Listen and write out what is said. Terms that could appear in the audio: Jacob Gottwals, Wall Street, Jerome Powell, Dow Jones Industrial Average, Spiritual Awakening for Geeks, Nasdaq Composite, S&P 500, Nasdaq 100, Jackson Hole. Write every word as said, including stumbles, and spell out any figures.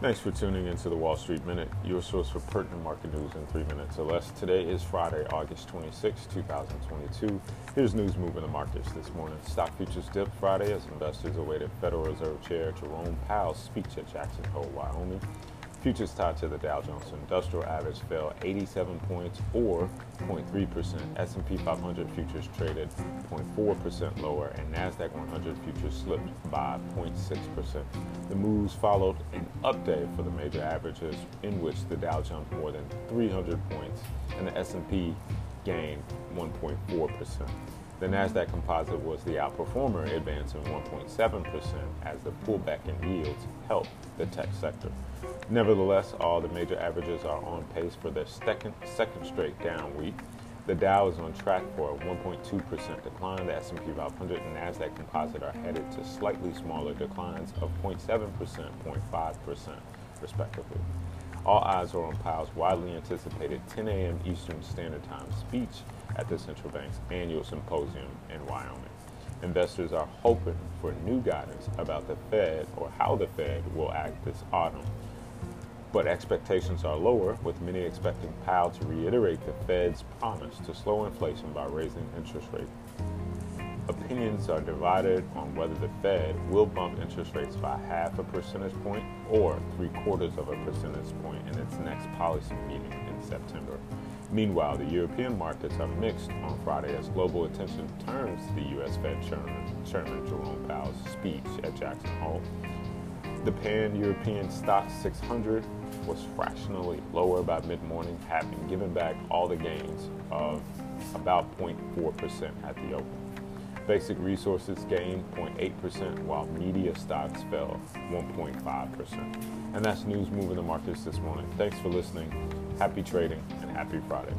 Thanks for tuning into the Wall Street Minute, your source for pertinent market news in three minutes or less. Today is Friday, August twenty-sixth, two thousand twenty-two. Here's news moving the markets this morning. Stock futures dipped Friday as investors awaited Federal Reserve Chair Jerome Powell's speech at Jackson Hole, Wyoming. Futures tied to the Dow Jones Industrial Average fell eighty-seven points or zero point three percent. S and P five hundred futures traded zero point four percent lower, and Nasdaq one hundred futures slipped by zero point six percent. The moves followed an up day for the major averages, in which the Dow jumped more than three hundred points and the S and P gained one point four percent. The Nasdaq Composite was the outperformer, advancing one point seven percent as the pullback in yields helped the tech sector. Nevertheless, all the major averages are on pace for their second, second straight down week. The Dow is on track for a one point two percent decline. The S and P five hundred and Nasdaq Composite are headed to slightly smaller declines of zero point seven percent, zero point five percent, respectively. All eyes are on Powell's widely anticipated ten a.m. Eastern Standard Time speech at the central bank's annual symposium in Wyoming. Investors are hoping for new guidance about the Fed or how the Fed will act this autumn. But expectations are lower, with many expecting Powell to reiterate the Fed's promise to slow inflation by raising interest rates. Opinions are divided on whether the Fed will bump interest rates by half a percentage point or three quarters of a percentage point in its next policy meeting in September. Meanwhile, the European markets are mixed on Friday as global attention turns to the U S Fed Chairman, Chairman Jerome Powell's speech at Jackson Hole. The pan-European stock six hundred was fractionally lower by mid-morning, having given back all the gains of about zero point four percent at the open. Basic resources gained zero point eight percent, while media stocks fell one point five percent. And that's news moving the markets this morning. Thanks for listening. Happy trading and happy Friday.